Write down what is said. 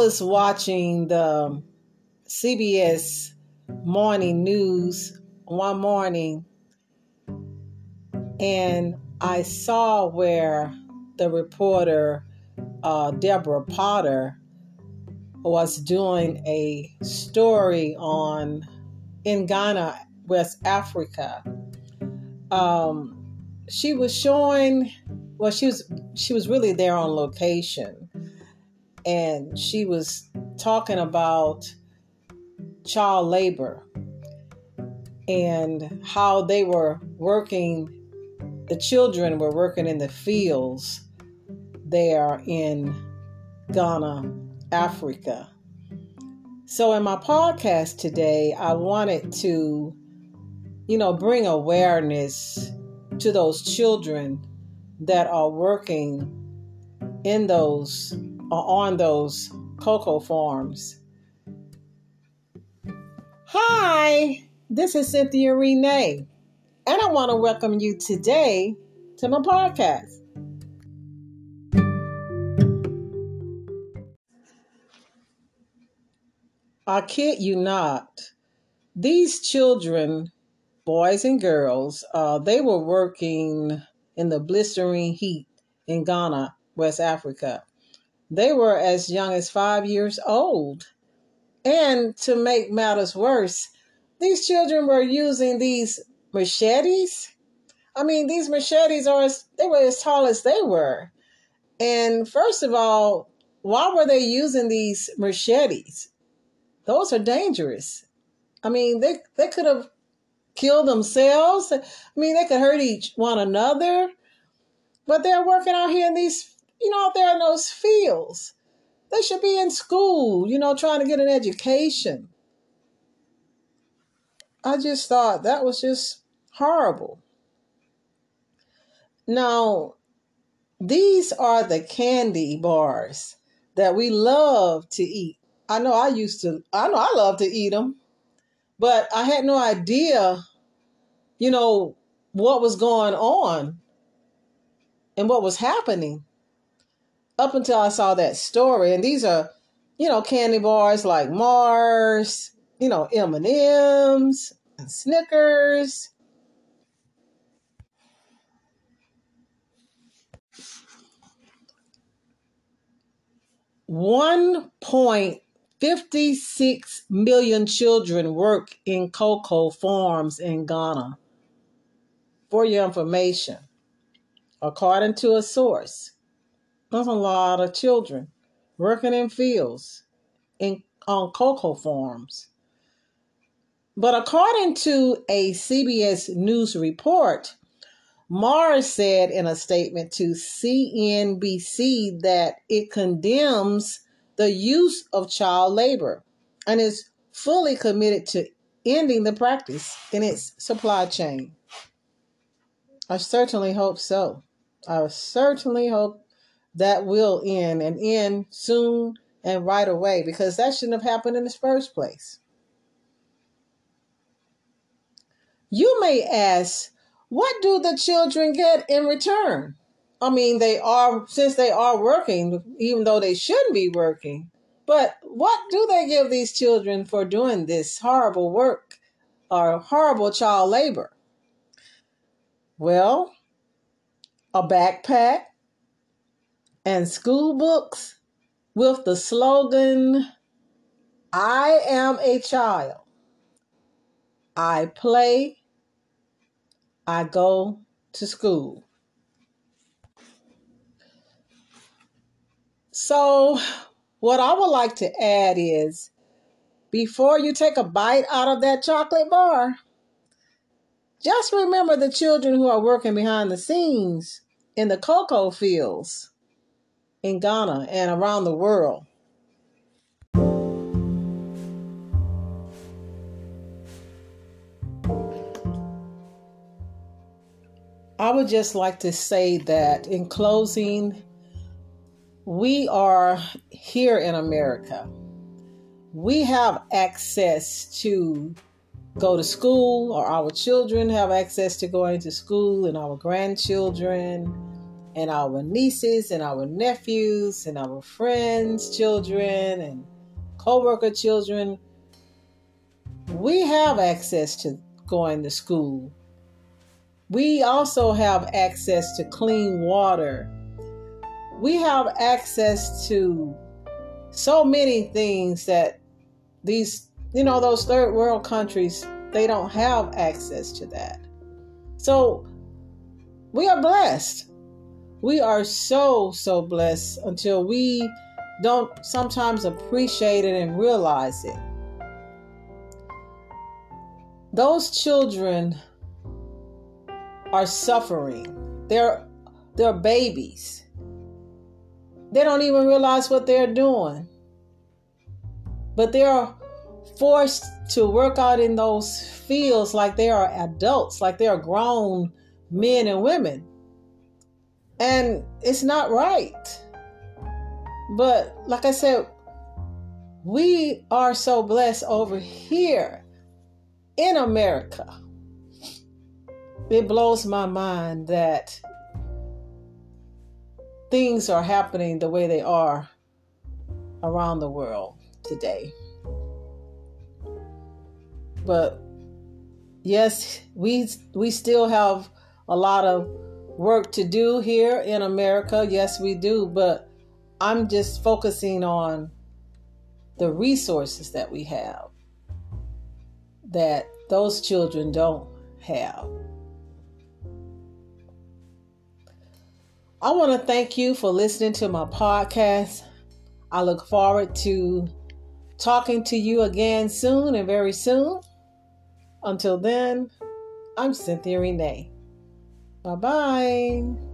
was watching the CBS Morning News one morning, and I saw where the reporter Deborah Potter was doing a story on in Ghana, West Africa. She was showing, well, she was really there on location, and she was talking about child labor and how they were working. The children were working in the fields there in Ghana, Africa. So in my podcast today, I wanted to, bring awareness to those children that are working in those or on those cocoa farms. Hi, this is Cynthia Renee, and I want to welcome you today to my podcast. I kid you not, these children, boys and girls, they were working in the blistering heat in Ghana, West Africa. They were as young as 5 years old. And to make matters worse, these children were using these machetes. These machetes were as tall as they were. And first of all, why were they using these machetes? Those are dangerous. They could have killed themselves. They could hurt each one another. But they're working out here in these, out there in those fields. They should be in school, trying to get an education. I just thought that was just horrible. Now, these are the candy bars that we love to eat. I know I love to eat them, but I had no idea, what was going on and what was happening up until I saw that story. And these are, candy bars like Mars, M&Ms and Snickers. $1.56 million children work in cocoa farms in Ghana, for your information, according to a source. There's a lot of children working in fields on cocoa farms. But according to a CBS News report, Mars said in a statement to CNBC that it condemns the use of child labor and is fully committed to ending the practice in its supply chain. I certainly hope so. I certainly hope that will end, and end soon and right away, because that shouldn't have happened in the first place. You may ask, what do the children get in return? Since they are working, even though they shouldn't be working, but what do they give these children for doing this horrible work or horrible child labor? Well, a backpack and school books with the slogan, "I am a child. I play. I go to school." So what I would like to add is, before you take a bite out of that chocolate bar, just remember the children who are working behind the scenes in the cocoa fields in Ghana and around the world. I would just like to say that in closing, we are here in America. We have access to go to school, or our children have access to going to school, and our grandchildren and our nieces and our nephews and our friends' children and co-worker children, we have access to going to school. We also have access to clean water. We have access to so many things that these, those third world countries, they don't have access to that. So we are blessed. We are so, so blessed until we don't sometimes appreciate it and realize it. Those children are suffering. They're babies. They don't even realize what they're doing. But they are forced to work out in those fields like they are adults, like they are grown men and women. And it's not right. But like I said, we are so blessed over here in America. It blows my mind that things are happening the way they are around the world today. But yes, we still have a lot of work to do here in America. Yes, we do. But I'm just focusing on the resources that we have that those children don't have. I want to thank you for listening to my podcast. I look forward to talking to you again soon and very soon. Until then, I'm Cynthia Renee. Bye-bye.